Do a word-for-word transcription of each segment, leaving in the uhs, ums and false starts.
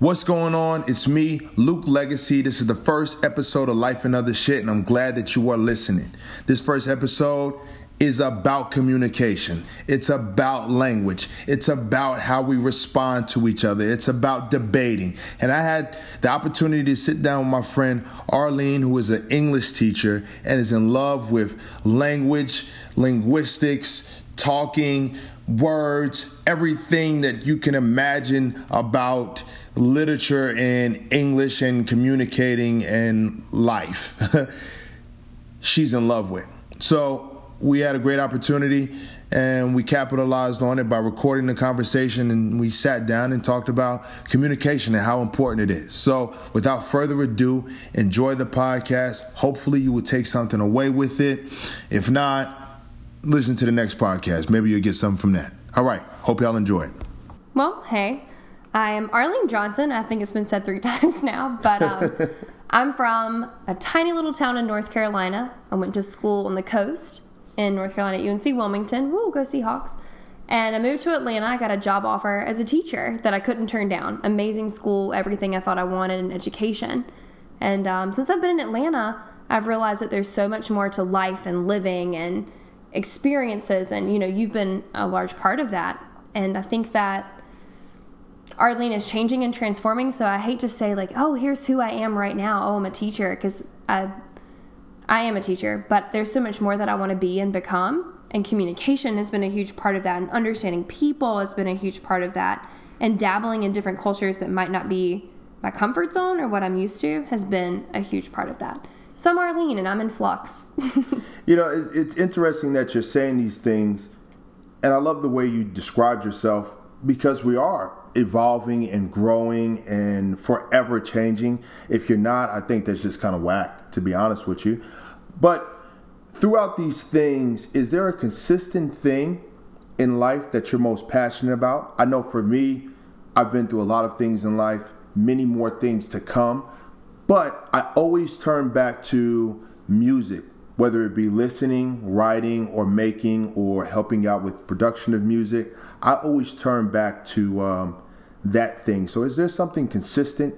What's going on? It's me, Luke Legacy. This is the first episode of Life and Other Shit, and I'm glad that you are listening. This first episode is about communication. It's about language. It's about how we respond to each other. It's about debating. And I had the opportunity to sit down with my friend Arlene, who is an English teacher and is in love with language, linguistics, talking, words, everything that you can imagine about literature and English and communicating and life. She's in love with. So we had a great opportunity and we capitalized on it by recording the conversation, and we sat down and talked about communication and how important it is. So without further ado, enjoy the podcast. Hopefully you will take something away with it. If not, listen to the next podcast. Maybe you'll get something from that. All right. Hope y'all enjoy it. Well, hey, I am Arlene Johnson. I think it's been said three times now, but um, I'm from a tiny little town in North Carolina. I went to school on the coast in North Carolina at U N C Wilmington. Woo, go Seahawks. And I moved to Atlanta. I got a job offer as a teacher that I couldn't turn down. Amazing school, everything I thought I wanted in education. And um, since I've been in Atlanta, I've realized that there's so much more to life and living and experiences, and you know, you've been a large part of that. And I think that Arlene is changing and transforming, so I hate to say like, oh, here's who I am right now, oh, I'm a teacher, because I I am a teacher, but there's so much more that I want to be and become, and communication has been a huge part of that, and understanding people has been a huge part of that, and dabbling in different cultures that might not be my comfort zone or what I'm used to has been a huge part of that. So I'm Arlene, and I'm in flux. You know, it's, it's interesting that you're saying these things, and I love the way you described yourself, because we are evolving and growing and forever changing. If you're not, I think that's just kind of whack, to be honest with you. But throughout these things, is there a consistent thing in life that you're most passionate about? I know for me, I've been through a lot of things in life, many more things to come, but I always turn back to music, whether it be listening, writing, or making, or helping out with production of music. I always turn back to um, that thing. So is there something consistent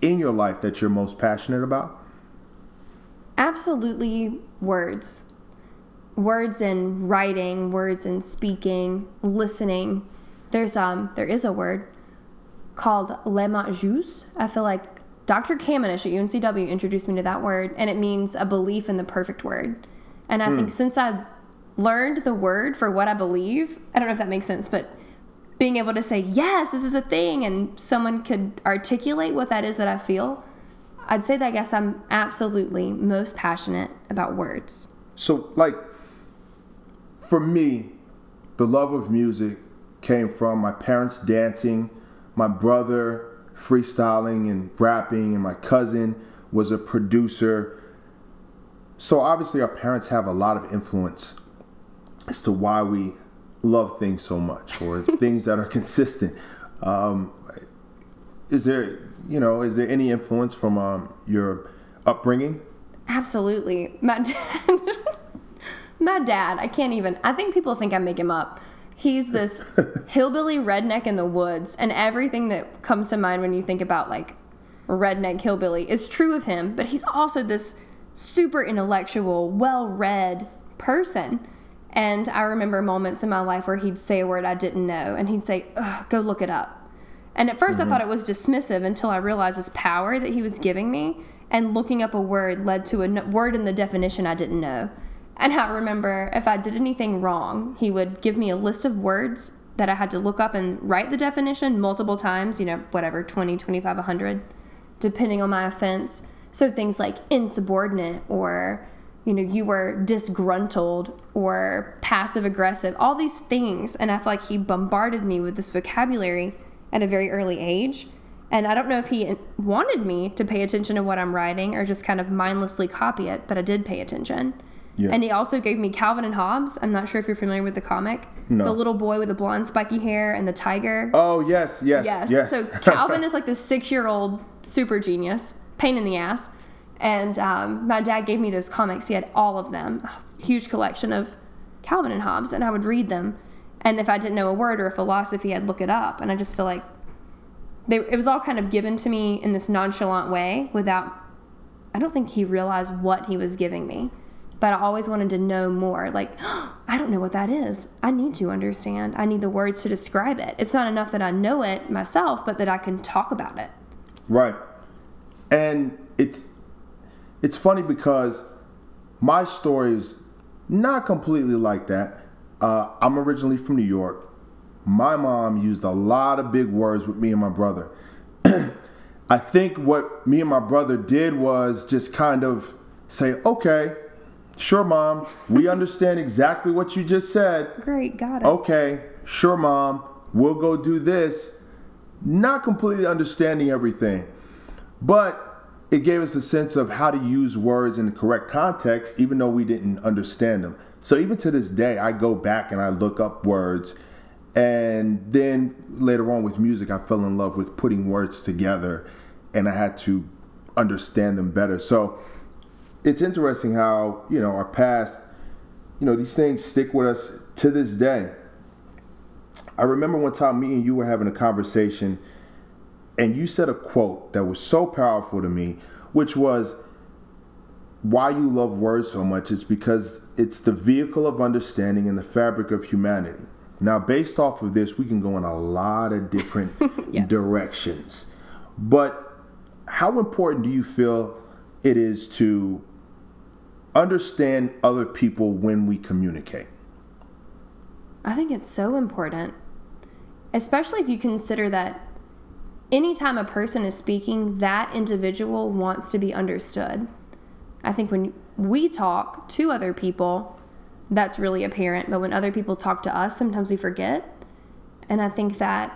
in your life that you're most passionate about? Absolutely words. Words in writing, words in speaking, listening. There's um, there is a word called le mot juice. I feel like Doctor Kaminitz at U N C W introduced me to that word, and it means a belief in the perfect word. And I mm. think since I learned the word for what I believe, I don't know if that makes sense, but being able to say, yes, this is a thing, and someone could articulate what that is that I feel, I'd say that I guess I'm absolutely most passionate about words. So, like, for me, the love of music came from my parents dancing, my brother freestyling and rapping, and my cousin was a producer. So obviously our parents have a lot of influence as to why we love things so much, or things that are consistent. Um, is there, you know, is there any influence from um, your upbringing? Absolutely. My dad, my dad, I can't even, I think people think I make him up. He's this hillbilly redneck in the woods, and everything that comes to mind when you think about like redneck hillbilly is true of him, but he's also this super intellectual, well-read person. And I remember moments in my life where he'd say a word I didn't know, and he'd say, ugh, go look it up. And at first mm-hmm. I thought it was dismissive until I realized this power that he was giving me, and looking up a word led to a word in the definition I didn't know. And I remember if I did anything wrong, he would give me a list of words that I had to look up and write the definition multiple times, you know, whatever, twenty, twenty-five, one hundred, depending on my offense. So things like insubordinate, or, you know, you were disgruntled, or passive aggressive, all these things. And I feel like he bombarded me with this vocabulary at a very early age. And I don't know if he wanted me to pay attention to what I'm writing or just kind of mindlessly copy it, but I did pay attention. Yeah. And he also gave me Calvin and Hobbes. I'm not sure if you're familiar with the comic. No. The little boy with the blonde spiky hair and the tiger. Oh, yes, yes, yes. yes. So Calvin is like this six-year-old super genius, pain in the ass. And um, my dad gave me those comics. He had all of them, a huge collection of Calvin and Hobbes. And I would read them. And if I didn't know a word or a philosophy, I'd look it up. And I just feel like they, it was all kind of given to me in this nonchalant way without, I don't think he realized what he was giving me, but I always wanted to know more. Like, oh, I don't know what that is. I need to understand. I need the words to describe it. It's not enough that I know it myself, but that I can talk about it. Right. And it's, it's funny because my story is not completely like that. Uh, I'm originally from New York. My mom used a lot of big words with me and my brother. I think what me and my brother did was just kind of say, okay, sure, Mom. We understand exactly what you just said. Great, got it. Okay, sure, Mom. We'll go do this. Not completely understanding everything, but it gave us a sense of how to use words in the correct context, even though we didn't understand them. So even to this day, I go back and I look up words. And then later on with music, I fell in love with putting words together, and I had to understand them better. So it's interesting how, you know, our past, you know, these things stick with us to this day. I remember one time me and you were having a conversation, and you said a quote that was so powerful to me, which was, why you love words so much is because it's the vehicle of understanding and the fabric of humanity. Now, based off of this, we can go in a lot of different yes. directions. But how important do you feel it is to understand other people when we communicate? I think it's so important, especially if you consider that anytime a person is speaking, that individual wants to be understood. I think when we talk to other people, that's really apparent. But when other people talk to us, sometimes we forget. And I think that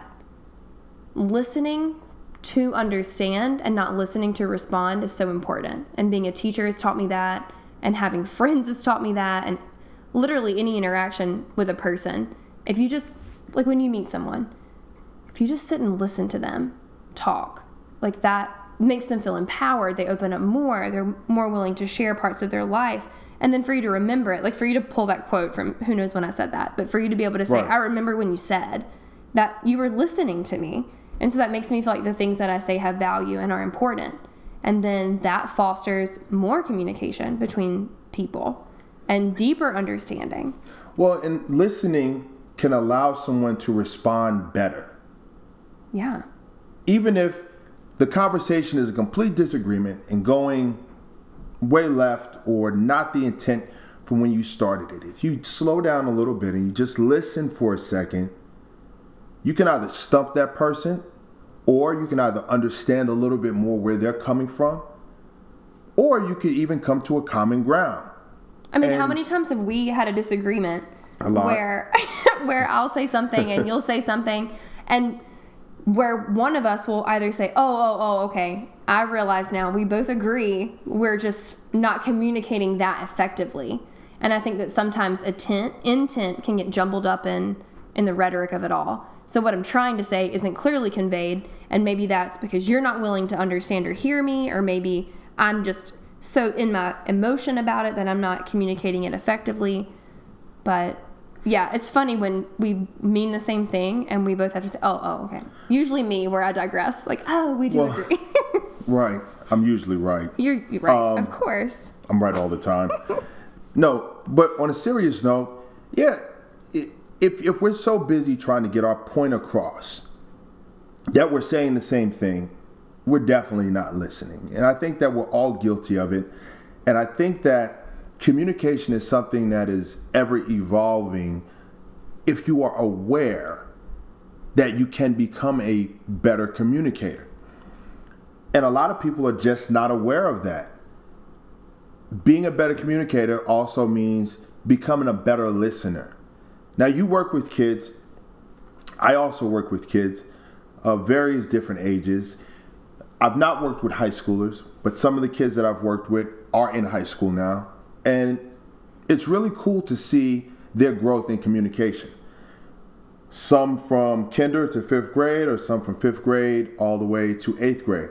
listening to understand and not listening to respond is so important. And being a teacher has taught me that. And having friends has taught me that. And literally any interaction with a person. If you just, like when you meet someone, if you just sit and listen to them talk, like that makes them feel empowered. They open up more. They're more willing to share parts of their life. And then for you to remember it, like for you to pull that quote from who knows when I said that, but for you to be able to say, right. I remember when you said that you were listening to me. And so that makes me feel like the things that I say have value and are important. And then that fosters more communication between people and deeper understanding. Well, and listening can allow someone to respond better. Yeah. Even if the conversation is a complete disagreement and going way left or not the intent from when you started it. If you slow down a little bit and you just listen for a second, you can either stump that person or you can either understand a little bit more where they're coming from, or you could even come to a common ground. I mean, and how many times have we had a disagreement a lot. where where I'll say something and you'll say something, and where one of us will either say, oh, oh, oh, okay, I realize now we both agree, we're just not communicating that effectively. And I think that sometimes intent, intent can get jumbled up in, in the rhetoric of it all. So what I'm trying to say isn't clearly conveyed, and maybe that's because you're not willing to understand or hear me, or maybe I'm just so in my emotion about it that I'm not communicating it effectively. But yeah, it's funny when we mean the same thing and we both have to say, oh, oh, okay. Usually me, where I digress, like, oh, we do well, agree. Right. I'm usually right. You're, you're right, um, of course. I'm right all the time. No, but on a serious note, yeah, it, if if we're so busy trying to get our point across that we're saying the same thing, we're definitely not listening. And I think that we're all guilty of it. And I think that communication is something that is ever evolving if you are aware that you can become a better communicator. And a lot of people are just not aware of that. Being a better communicator also means becoming a better listener. Now, you work with kids. I also work with kids of various different ages. I've not worked with high schoolers, but some of the kids that I've worked with are in high school now. And it's really cool to see their growth in communication. Some from kinder to fifth grade, or some from fifth grade all the way to eighth grade.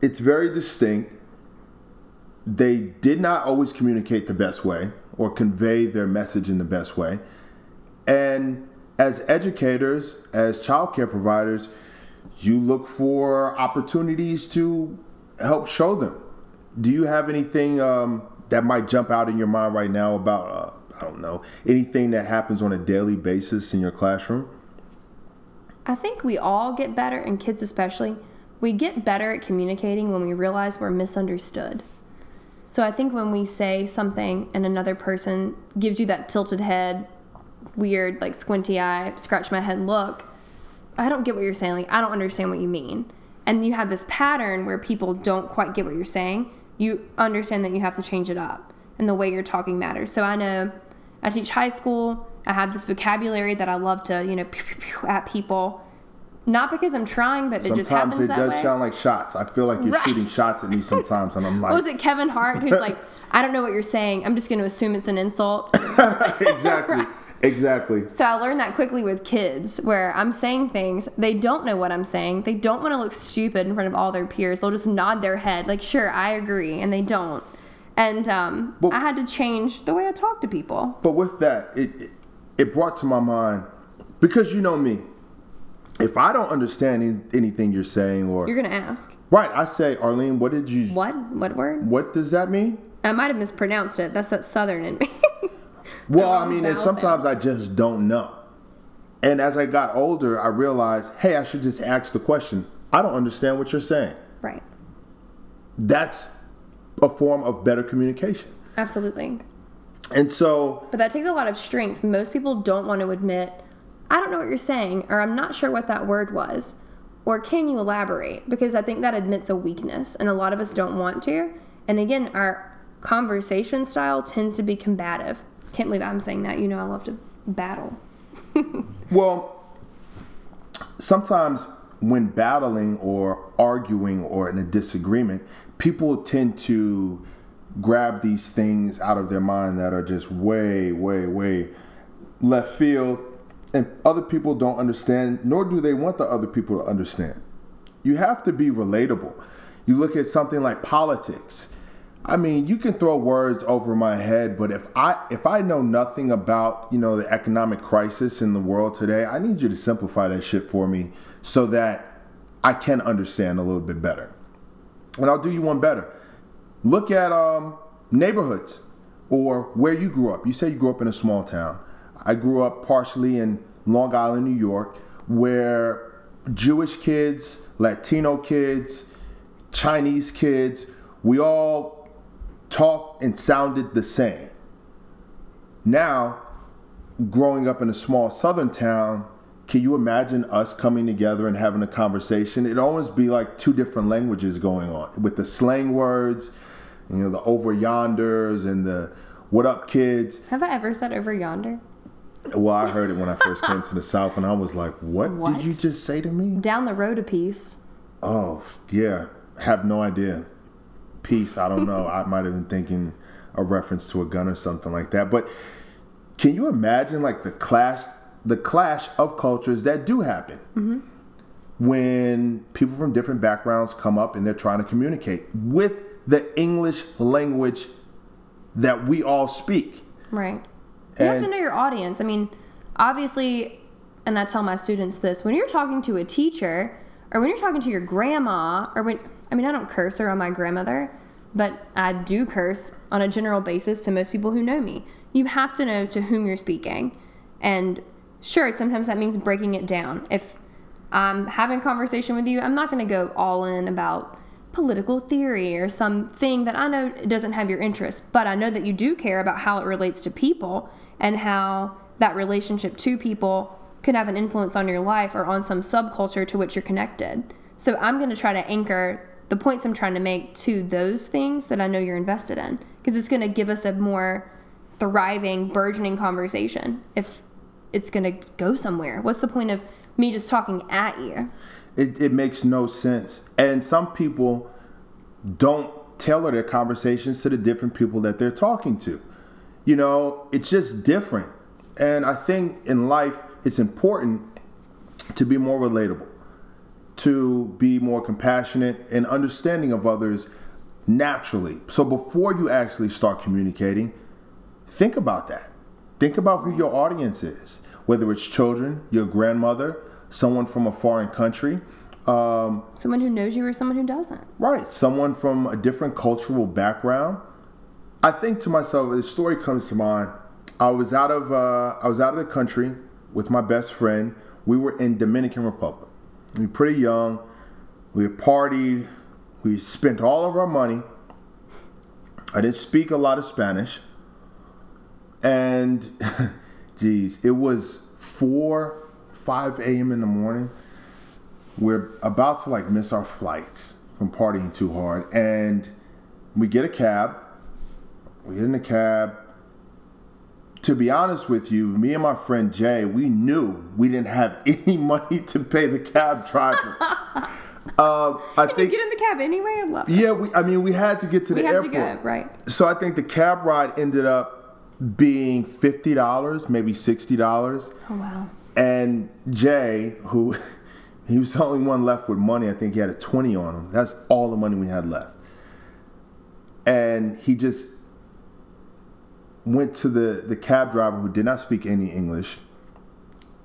It's very distinct. They did not always communicate the best way or convey their message in the best way. And as educators, as childcare providers, you look for opportunities to help show them. Do you have anything um, that might jump out in your mind right now about, uh, I don't know, anything that happens on a daily basis in your classroom? I think we all get better, and kids especially. We get better at communicating when we realize we're misunderstood. So I think when we say something and another person gives you that tilted head, weird, like squinty eye, scratch my head look, I don't get what you're saying. Like, I don't understand what you mean. And you have this pattern where people don't quite get what you're saying. You understand that you have to change it up, and the way you're talking matters. So I know I teach high school. I have this vocabulary that I love to, you know, pew, pew, pew at people. Not because I'm trying, but sometimes it just happens that way. Sometimes it does sound like shots. I feel like you're right. Shooting shots at me sometimes, and I'm like... What was it, Kevin Hart, who's like, I don't know what you're saying. I'm just going to assume it's an insult. Exactly. Right. Exactly. So I learned that quickly with kids, where I'm saying things, they don't know what I'm saying. They don't want to look stupid in front of all their peers. They'll just nod their head, like, sure, I agree, and they don't. And um, but, I had to change the way I talk to people. But with that, it it brought to my mind, because you know me, if I don't understand anything you're saying, or... You're going to ask. Right. I say, Arlene, what did you... What? What word? What does that mean? I might have mispronounced it. That's that Southern in me. Well, I mean, and sometimes I just don't know. And as I got older, I realized, hey, I should just ask the question. I don't understand what you're saying. Right. That's a form of better communication. Absolutely. And so... But that takes a lot of strength. Most people don't want to admit, I don't know what you're saying, or I'm not sure what that word was, or can you elaborate? Because I think that admits a weakness, and a lot of us don't want to. And again, our conversation style tends to be combative. Can't believe I'm saying that. You know I love to battle. Well, sometimes when battling or arguing or in a disagreement, people tend to grab these things out of their mind that are just way, way, way left field. And other people don't understand, nor do they want the other people to understand. You have to be relatable. You look at something like politics. I mean, you can throw words over my head, but if I if I know nothing about, you know, the economic crisis in the world today, I need you to simplify that shit for me so that I can understand a little bit better. And I'll do you one better. Look at um, neighborhoods or where you grew up. You say you grew up in a small town. I grew up partially in Long Island, New York, where Jewish kids, Latino kids, Chinese kids, we all talked and sounded the same. Now, growing up in a small southern town, can you imagine us coming together and having a conversation? It'd almost be like two different languages going on with the slang words, you know, the over yonders and the what up kids. Have I ever said over yonder? Well, I heard it when I first came to the South, and I was like, what, what did you just say to me? Down the road a piece. Oh, yeah. I have no idea. Peace, I don't know. I might have been thinking a reference to a gun or something like that. But can you imagine like the clash, the clash of cultures that do happen mm-hmm. when people from different backgrounds come up and they're trying to communicate with the English language that we all speak? Right. You have to know your audience. I mean, obviously, and I tell my students this, when you're talking to a teacher or when you're talking to your grandma or when... I mean, I don't curse around my grandmother, but I do curse on a general basis to most people who know me. You have to know to whom you're speaking. And sure, sometimes that means breaking it down. If I'm having a conversation with you, I'm not going to go all in about political theory or something that I know doesn't have your interest, but I know that you do care about how it relates to people and how that relationship to people could have an influence on your life or on some subculture to which you're connected. So I'm going to try to anchor the points I'm trying to make to those things that I know you're invested in, because it's going to give us a more thriving, burgeoning conversation if it's going to go somewhere. What's the point of me just talking at you? It, it makes no sense. And some people don't tailor their conversations to the different people that they're talking to. You know, it's just different. And I think in life, it's important to be more relatable, to be more compassionate and understanding of others naturally. So before you actually start communicating, think about that. Think about who your audience is. whether it's children, your grandmother, someone from a foreign country. Um, someone who knows you or someone who doesn't. Right. Someone from a different cultural background. I think to myself, this story comes to mind. I was out of uh, I was out of the country with my best friend. We were in Dominican Republic. We were pretty young. We partied. We spent all of our money. I didn't speak a lot of Spanish. And, geez, it was four, five a.m. in the morning. We're about to, like, miss our flights from partying too hard. And we get a cab. We get in the cab. To be honest with you, me and my friend Jay, we knew we didn't have any money to pay the cab driver. Uh, I Can think, you get in the cab anyway? I love it. Yeah, we, I mean, we had to get to we the airport. We had to go, right. So I think the cab ride ended up being fifty dollars, maybe sixty dollars. Oh, wow. And Jay, who, he was the only one left with money. I think he had a twenty on him. That's all the money we had left. And he just went to the, the cab driver who did not speak any English.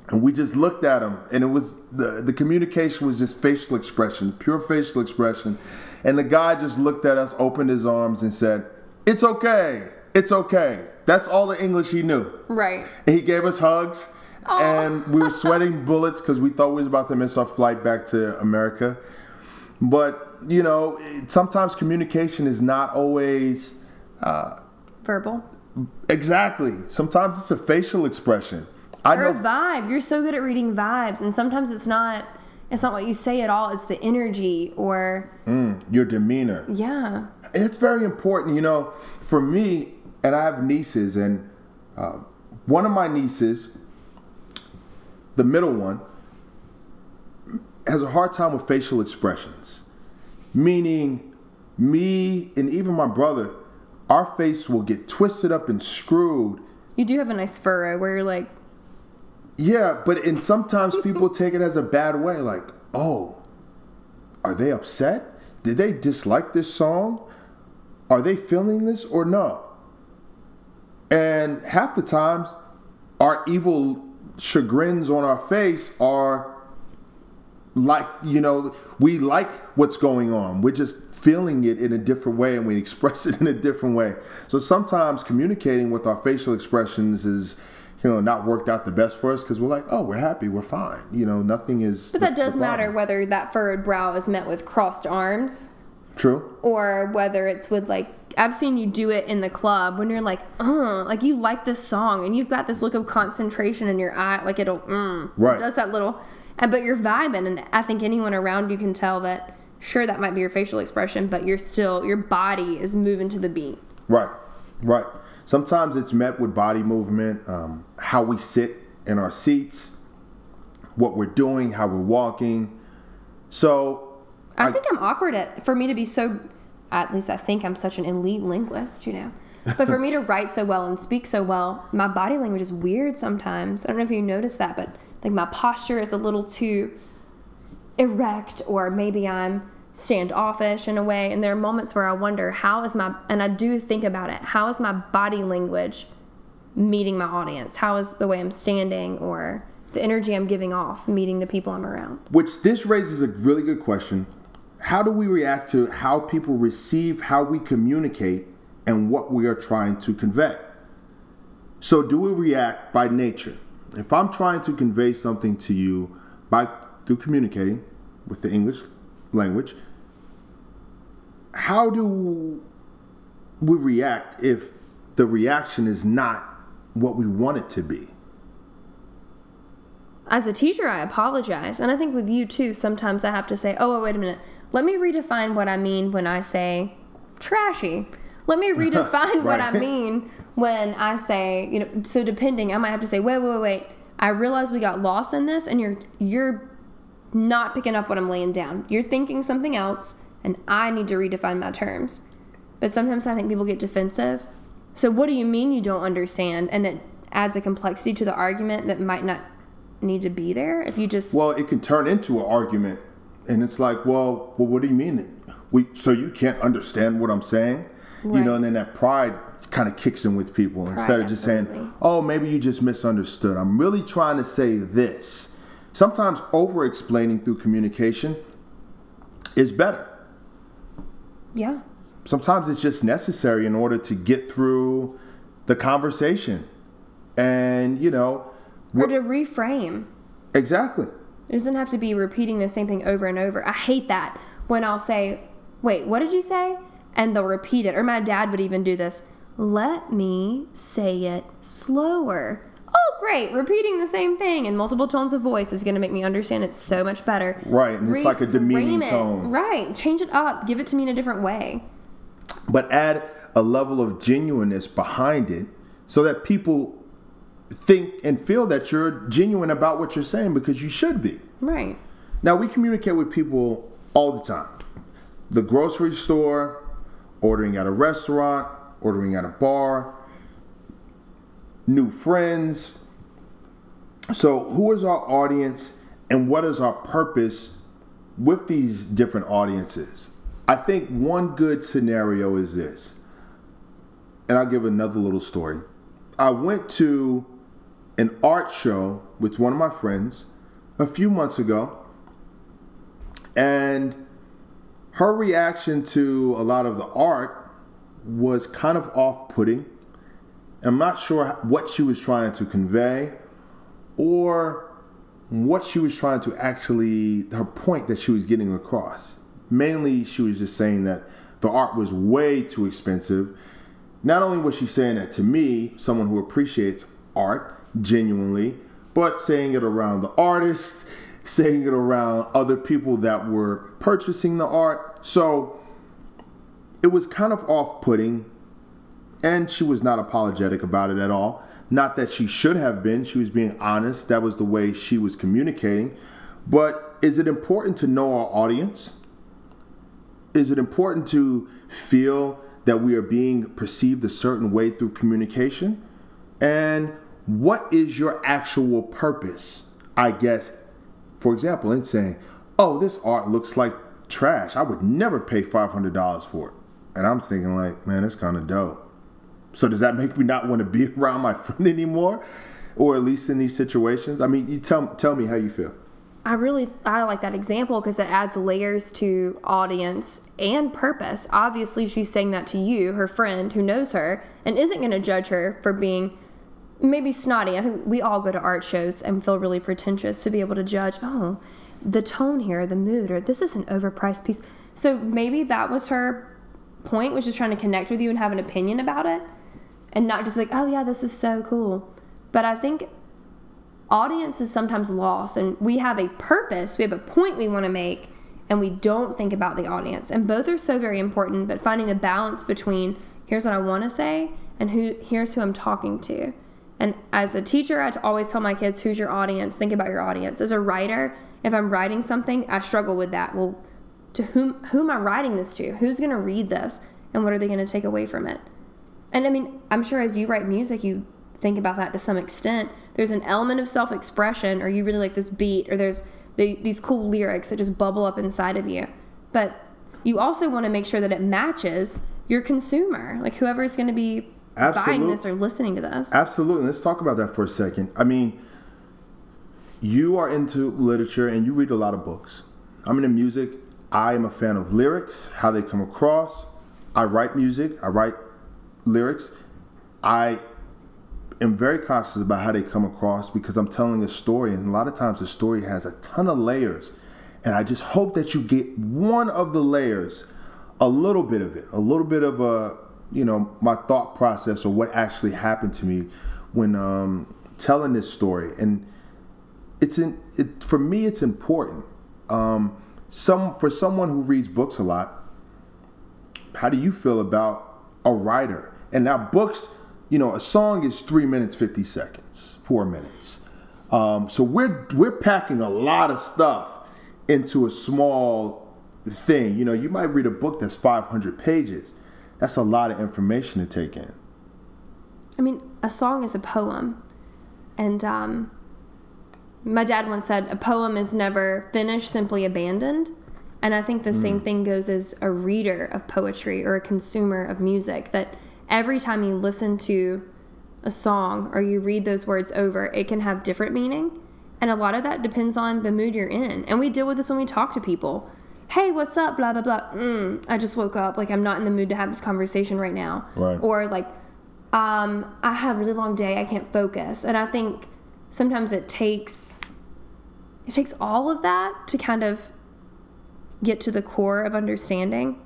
And we just looked at him, and it was the, the communication was just facial expression, pure facial expression. And the guy just looked at us, opened his arms, and said, "It's okay. It's okay." That's all the English he knew. Right. And he gave us hugs, oh. and we were sweating bullets because we thought we was about to miss our flight back to America. But, you know, sometimes communication is not always uh, verbal. Exactly. Sometimes it's a facial expression. I or know. A vibe. You're so good at reading vibes, and sometimes it's not it's not what you say at all. It's the energy or mm, your demeanor. Yeah, it's very important. You know, for me, and I have nieces, and uh, one of my nieces, the middle one, has a hard time with facial expressions. Meaning, me and even my brother, our face will get twisted up and screwed. You do have a nice furrow where you're like. Yeah, but and sometimes people take it as a bad way, like, oh, are they upset? Did they dislike this song? Are they feeling this or no? And half the times, our evil chagrins on our face are like, you know, we like what's going on. We're just feeling it in a different way, and we express it in a different way. So sometimes communicating with our facial expressions is, you know, not worked out the best for us because we're like, oh, we're happy, we're fine. You know, nothing is. But that the, does the matter whether that furrowed brow is met with crossed arms. True. Or whether it's with, like, I've seen you do it in the club when you're like, oh, like you like this song and you've got this look of concentration in your eye, like it'll, mm. Right. It does that little, but you're vibing, and I think anyone around you can tell that, sure, that might be your facial expression, but you're still, your body is moving to the beat. Right, right. Sometimes it's met with body movement, um, how we sit in our seats, what we're doing, how we're walking. So I, I think I'm awkward at, for me to be so, at least I think I'm such an elite linguist, you know. But for me to write so well and speak so well, my body language is weird sometimes. I don't know if you noticed that, but like my posture is a little too erect, or maybe I'm standoffish in a way, and there are moments where I wonder how is my, and I do think about it, how is my body language meeting my audience? How is the way I'm standing or the energy I'm giving off meeting the people I'm around? Which this raises a really good question. How do we react to how people receive how we communicate and what we are trying to convey? So do we react by nature? If I'm trying to convey something to you by through communicating with the English language, how do we react if the reaction is not what we want it to be? As a teacher, I apologize. And I think with you too, sometimes I have to say, oh, wait a minute. Let me redefine what I mean when I say trashy. Let me redefine right. what I mean when I say, you know, so depending, I might have to say, wait, wait, wait. I realize we got lost in this, and you're, you're not picking up what I'm laying down. You're thinking something else, and I need to redefine my terms. But sometimes I think people get defensive. So what do you mean you don't understand? And it adds a complexity to the argument that might not need to be there if you just... Well, it can turn into an argument, and it's like, well, well what do you mean? We, so you can't understand what I'm saying? Right. You know, and then that pride kind of kicks in with people. Pride, instead of just absolutely. saying, oh, maybe you just misunderstood. I'm really trying to say this. Sometimes over-explaining through communication is better. Yeah. Sometimes it's just necessary in order to get through the conversation. And, you know. Or to reframe. Exactly. It doesn't have to be repeating the same thing over and over. I hate that when I'll say, wait, what did you say? And they'll repeat it. Or my dad would even do this. Let me say it slower. Oh, great. Repeating the same thing in multiple tones of voice is going to make me understand it so much better. Right. And Re- it's like a demeaning tone. Right. Change it up. Give it to me in a different way. But add a level of genuineness behind it so that people think and feel that you're genuine about what you're saying, because you should be. Right. Now, we communicate with people all the time. The grocery store, ordering at a restaurant, ordering at a bar, new friends. So who is our audience and what is our purpose with these different audiences? I think one good scenario is this. And I'll give another little story. I went to an art show with one of my friends a few months ago, and her reaction to a lot of the art was kind of off-putting. I'm not sure what she was trying to convey or what she was trying to actually, her point that she was getting across. Mainly, she was just saying that the art was way too expensive. Not only was she saying that to me, someone who appreciates art genuinely, but saying it around the artist, saying it around other people that were purchasing the art. So it was kind of off-putting, and she was not apologetic about it at all. Not that she should have been. She was being honest. That was the way she was communicating. But is it important to know our audience? Is it important to feel that we are being perceived a certain way through communication? And what is your actual purpose? I guess, for example, in saying, oh, this art looks like trash. I would never pay five hundred dollars for it. And I'm thinking like, man, that's kind of dope. So does that make me not want to be around my friend anymore? Or at least in these situations? I mean, you tell, tell me how you feel. I really I like that example because it adds layers to audience and purpose. Obviously, she's saying that to you, her friend, who knows her and isn't going to judge her for being maybe snotty. I think we all go to art shows and feel really pretentious to be able to judge, oh, the tone here, the mood, or this is an overpriced piece. So maybe that was her point, was just trying to connect with you and have an opinion about it and not just like, oh, yeah, this is so cool. But I think audience is sometimes lost, and we have a purpose, we have a point we want to make, and we don't think about the audience. And both are so very important, but finding a balance between here's what I want to say and who here's who I'm talking to. And as a teacher, I always tell my kids, who's your audience? Think about your audience. As a writer, if I'm writing something, I struggle with that. Well, to whom, who am I writing this to? Who's going to read this, and what are they going to take away from it? And I mean, I'm sure as you write music, you think about that to some extent. There's an element of self-expression, or you really like this beat, or there's the, these cool lyrics that just bubble up inside of you. But you also want to make sure that it matches your consumer, like whoever is going to be Absolute. buying this or listening to this. Absolutely. Let's talk about that for a second. I mean, you are into literature and you read a lot of books. I'm into music. I am a fan of lyrics, how they come across. I write music. I write lyrics. I I'm very cautious about how they come across because I'm telling a story, and a lot of times the story has a ton of layers, and I just hope that you get one of the layers, a little bit of it, a little bit of a, you know, my thought process or what actually happened to me when um, telling this story. And it's in, it, for me, it's important. Um, some for someone who reads books a lot, how do you feel about a writer? And now books, you know, a song is three minutes, fifty seconds, four minutes. Um, so we're we're packing a lot of stuff into a small thing. You know, you might read a book that's five hundred pages. That's a lot of information to take in. I mean, a song is a poem. And um, my dad once said, a poem is never finished, simply abandoned. And I think the mm. same thing goes as a reader of poetry or a consumer of music, that every time you listen to a song or you read those words over, it can have different meaning. And a lot of that depends on the mood you're in. And we deal with this when we talk to people. Hey, what's up? Blah, blah, blah. Mm, I just woke up. Like, I'm not in the mood to have this conversation right now. Right. Or, like, um, I had a really long day. I can't focus. And I think sometimes it takes, it takes all of that to kind of get to the core of understanding.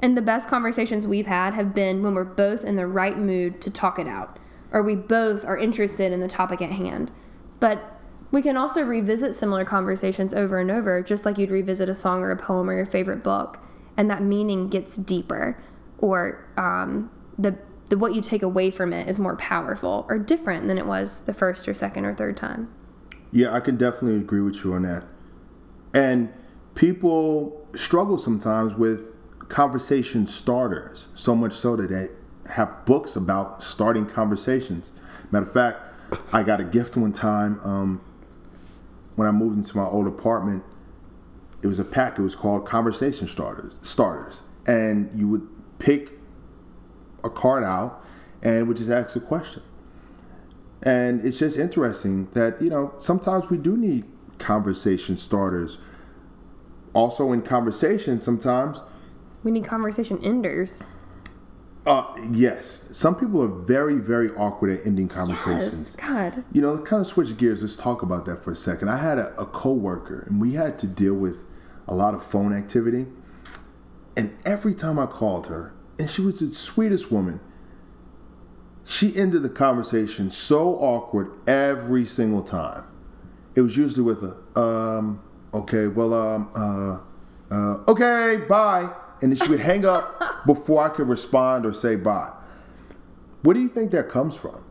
And the best conversations we've had have been when we're both in the right mood to talk it out. Or we both are interested in the topic at hand. But we can also revisit similar conversations over and over, just like you'd revisit a song or a poem or your favorite book, and that meaning gets deeper, or um, the the what you take away from it is more powerful or different than it was the first or second or third time. Yeah, I can definitely agree with you on that. And people struggle sometimes with conversation starters, so much so that they have books about starting conversations. Matter of fact, I got a gift one time. Um, When I moved into my old apartment, it was a pack. It was called Conversation Starters. Starters, and you would pick a card out, and it would just ask a question. And it's just interesting that, you know, sometimes we do need conversation starters. Also, in conversation, sometimes we need conversation enders. Uh, yes. Some people are very, very awkward at ending conversations. Yes, God. You know, kind of switch gears. Let's talk about that for a second. I had a, a coworker, and we had to deal with a lot of phone activity. And every time I called her, and she was the sweetest woman, she ended the conversation so awkward every single time. It was usually with a, um, okay, well, um, uh, uh, okay, bye. And then she would hang up before I could respond or say bye. What do you think that comes from?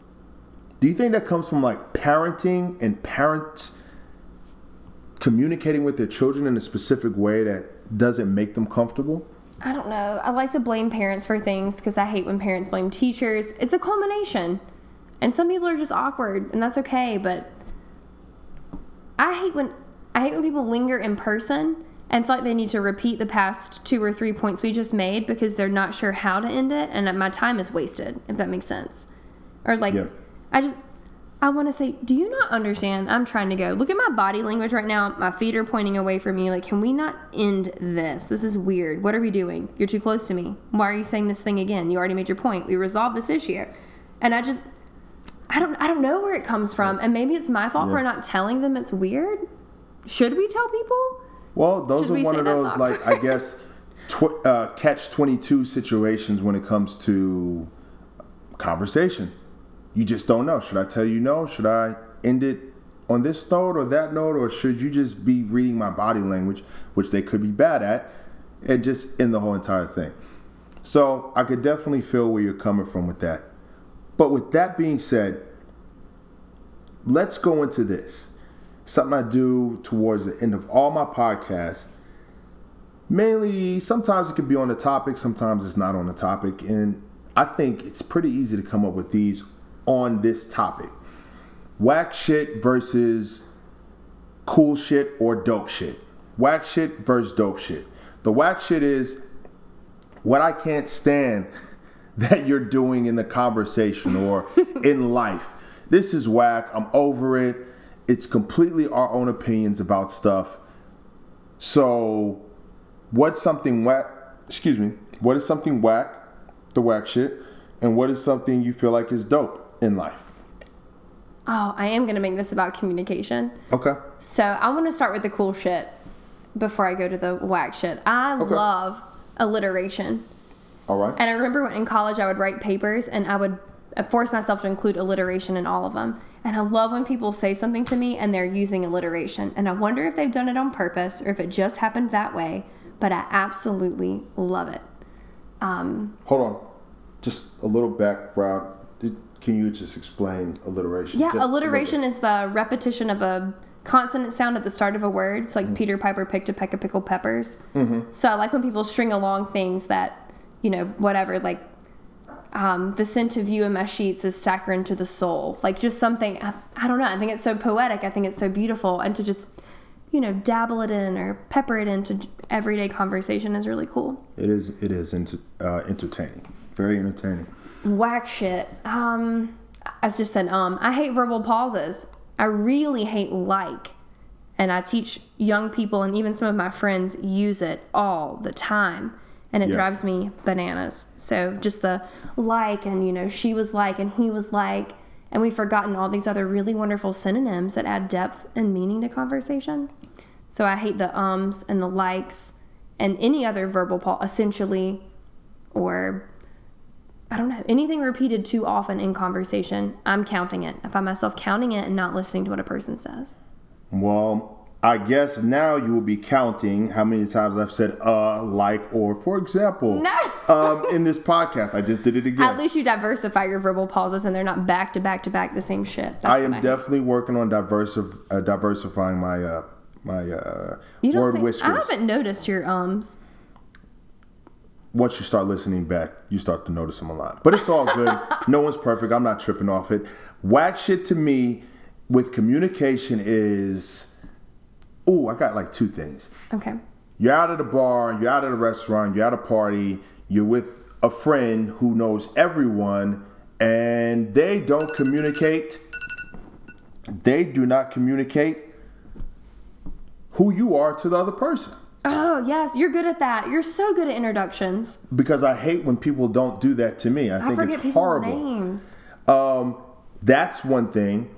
Do you think that comes from, like, parenting and parents communicating with their children in a specific way that doesn't make them comfortable? I don't know. I like to blame parents for things because I hate when parents blame teachers. It's a culmination. And some people are just awkward, and that's okay. But I hate when I hate when people linger in person and feel like they need to repeat the past two or three points we just made because they're not sure how to end it, and my time is wasted, if that makes sense. Or, like, yeah. I just, I want to say, do you not understand? I'm trying to go. Look at my body language right now. My feet are pointing away from me. Like, can we not end this? This is weird. What are we doing? You're too close to me. Why are you saying this thing again? You already made your point. We resolved this issue. And I just, I don't, I don't know where it comes from. And maybe it's my fault yeah. for not telling them it's weird. Should we tell people? Well, those Should are one of those, awkward? like, I guess, tw- uh, catch twenty-two situations when it comes to conversation. You just don't know. Should I tell you no? Should I end it on this note or that note? Or should you just be reading my body language, which they could be bad at, and just end the whole entire thing? So I could definitely feel where you're coming from with that. But with that being said, let's go into this. Something I do towards the end of all my podcasts. Mainly, sometimes it can be on the topic, sometimes it's not on the topic. And I think it's pretty easy to come up with these on this topic. Whack shit versus cool shit or dope shit. Whack shit versus dope shit. The whack shit is what I can't stand that you're doing in the conversation or in life. This is whack. I'm over it. It's completely our own opinions about stuff. So, what's something whack? Excuse me. What is something whack? The whack shit. And what is something you feel like is dope in life? Oh, I am going to make this about communication. Okay. So, I want to start with the cool shit before I go to the whack shit. I okay. love alliteration. All right. And I remember when in college I would write papers and I would I force myself to include alliteration in all of them. And I love when people say something to me and they're using alliteration. And I wonder if they've done it on purpose or if it just happened that way. But I absolutely love it. Um, Hold on. Just a little background. Can you just explain alliteration? Yeah, just alliteration is the repetition of a consonant sound at the start of a word. It's like mm-hmm. Peter Piper picked a peck of pickled peppers. Mm-hmm. So I like when people string along things that, you know, whatever, like, Um, the scent of you in my sheets is saccharine to the soul. Like, just something, I, I don't know. I think it's so poetic. I think it's so beautiful. And to just, you know, dabble it in or pepper it into everyday conversation is really cool. It is. It is ent- uh, entertaining. Very entertaining. Whack shit. Um, I just said, um, I hate verbal pauses. I really hate like. And I teach young people and even some of my friends use it all the time. And it yeah. drives me bananas. So just the like and, you know, she was like and he was like. And we've forgotten all these other really wonderful synonyms that add depth and meaning to conversation. So I hate the ums and the likes and any other verbal pause, essentially, or I don't know, anything repeated too often in conversation. I'm counting it. I find myself counting it and not listening to what a person says. Well, I guess now you will be counting how many times I've said uh, like, or, for example, no. um, in this podcast. I just did it again. At least you diversify your verbal pauses and they're not back to back to back the same shit. That's I am I definitely mean. working on diversif- uh, diversifying my uh, my uh, word say, whiskers. I haven't noticed your ums. Once you start listening back, you start to notice them a lot. But it's all good. No one's perfect. I'm not tripping off it. Whack shit to me with communication is... Ooh, I got like two things. Okay. You're out at the bar, you're out at a restaurant, you're at a party, you're with a friend who knows everyone, and they don't communicate. They do not communicate who you are to the other person. Oh, yes. You're good at that. You're so good at introductions. Because I hate when people don't do that to me. I, I think forget it's people's horrible. Names. Um, that's one thing.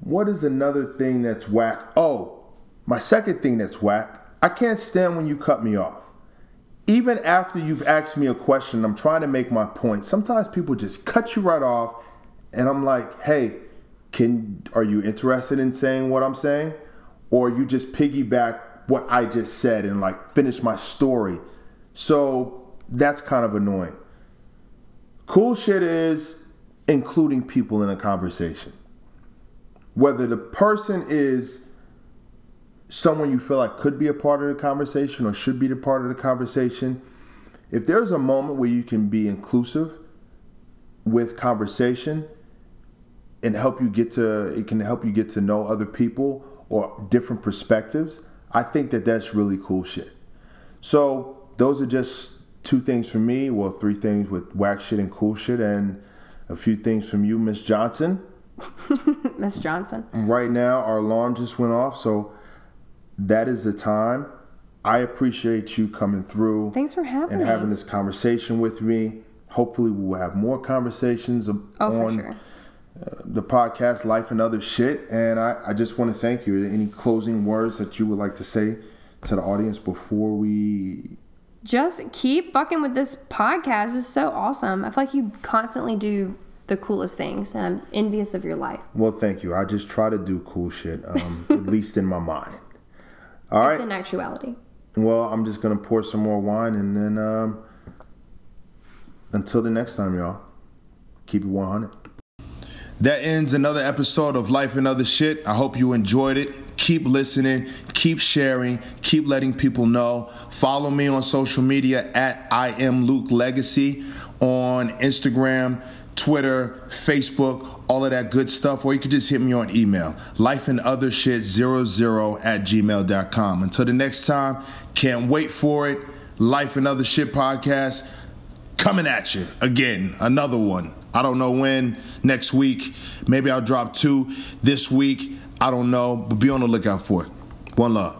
What is another thing that's whack? Oh, my second thing that's whack, I can't stand when you cut me off. Even after you've asked me a question, I'm trying to make my point. Sometimes people just cut you right off, and I'm like, hey, can are you interested in saying what I'm saying? Or you just piggyback what I just said and like finish my story. So that's kind of annoying. Cool shit is including people in a conversation. Whether the person is someone you feel like could be a part of the conversation or should be a part of the conversation. If there's a moment where you can be inclusive with conversation and help you get to, it can help you get to know other people or different perspectives, I think that that's really cool shit. So those are just two things for me. Well, three things with whack shit and cool shit and a few things from you, Miss Johnson. Miss Johnson. Right now, our alarm just went off, so that is the time. I appreciate you coming through. Thanks for having me. And having this conversation with me. Hopefully we'll have more conversations oh, on for sure. the podcast, Life and Other Shit. And I, I just want to thank you. Any closing words that you would like to say to the audience before we... Just keep fucking with this podcast. It's so awesome. I feel like you constantly do the coolest things, and I'm envious of your life. Well, thank you. I just try to do cool shit, um, at least in my mind. All right. It's in actuality. Well, I'm just going to pour some more wine, and then um, until the next time, y'all, keep it one hundred. That ends another episode of Life and Other Shit. I hope you enjoyed it. Keep listening. Keep sharing. Keep letting people know. Follow me on social media at I am Luke Legacy on Instagram, Twitter, Facebook, all of that good stuff. Or you could just hit me on email, lifeandothershit00 at gmail.com. Until the next time, can't wait for it. Life and Other Shit podcast coming at you again. Another one. I don't know when. Next week. Maybe I'll drop two this week. I don't know. But be on the lookout for it. One love.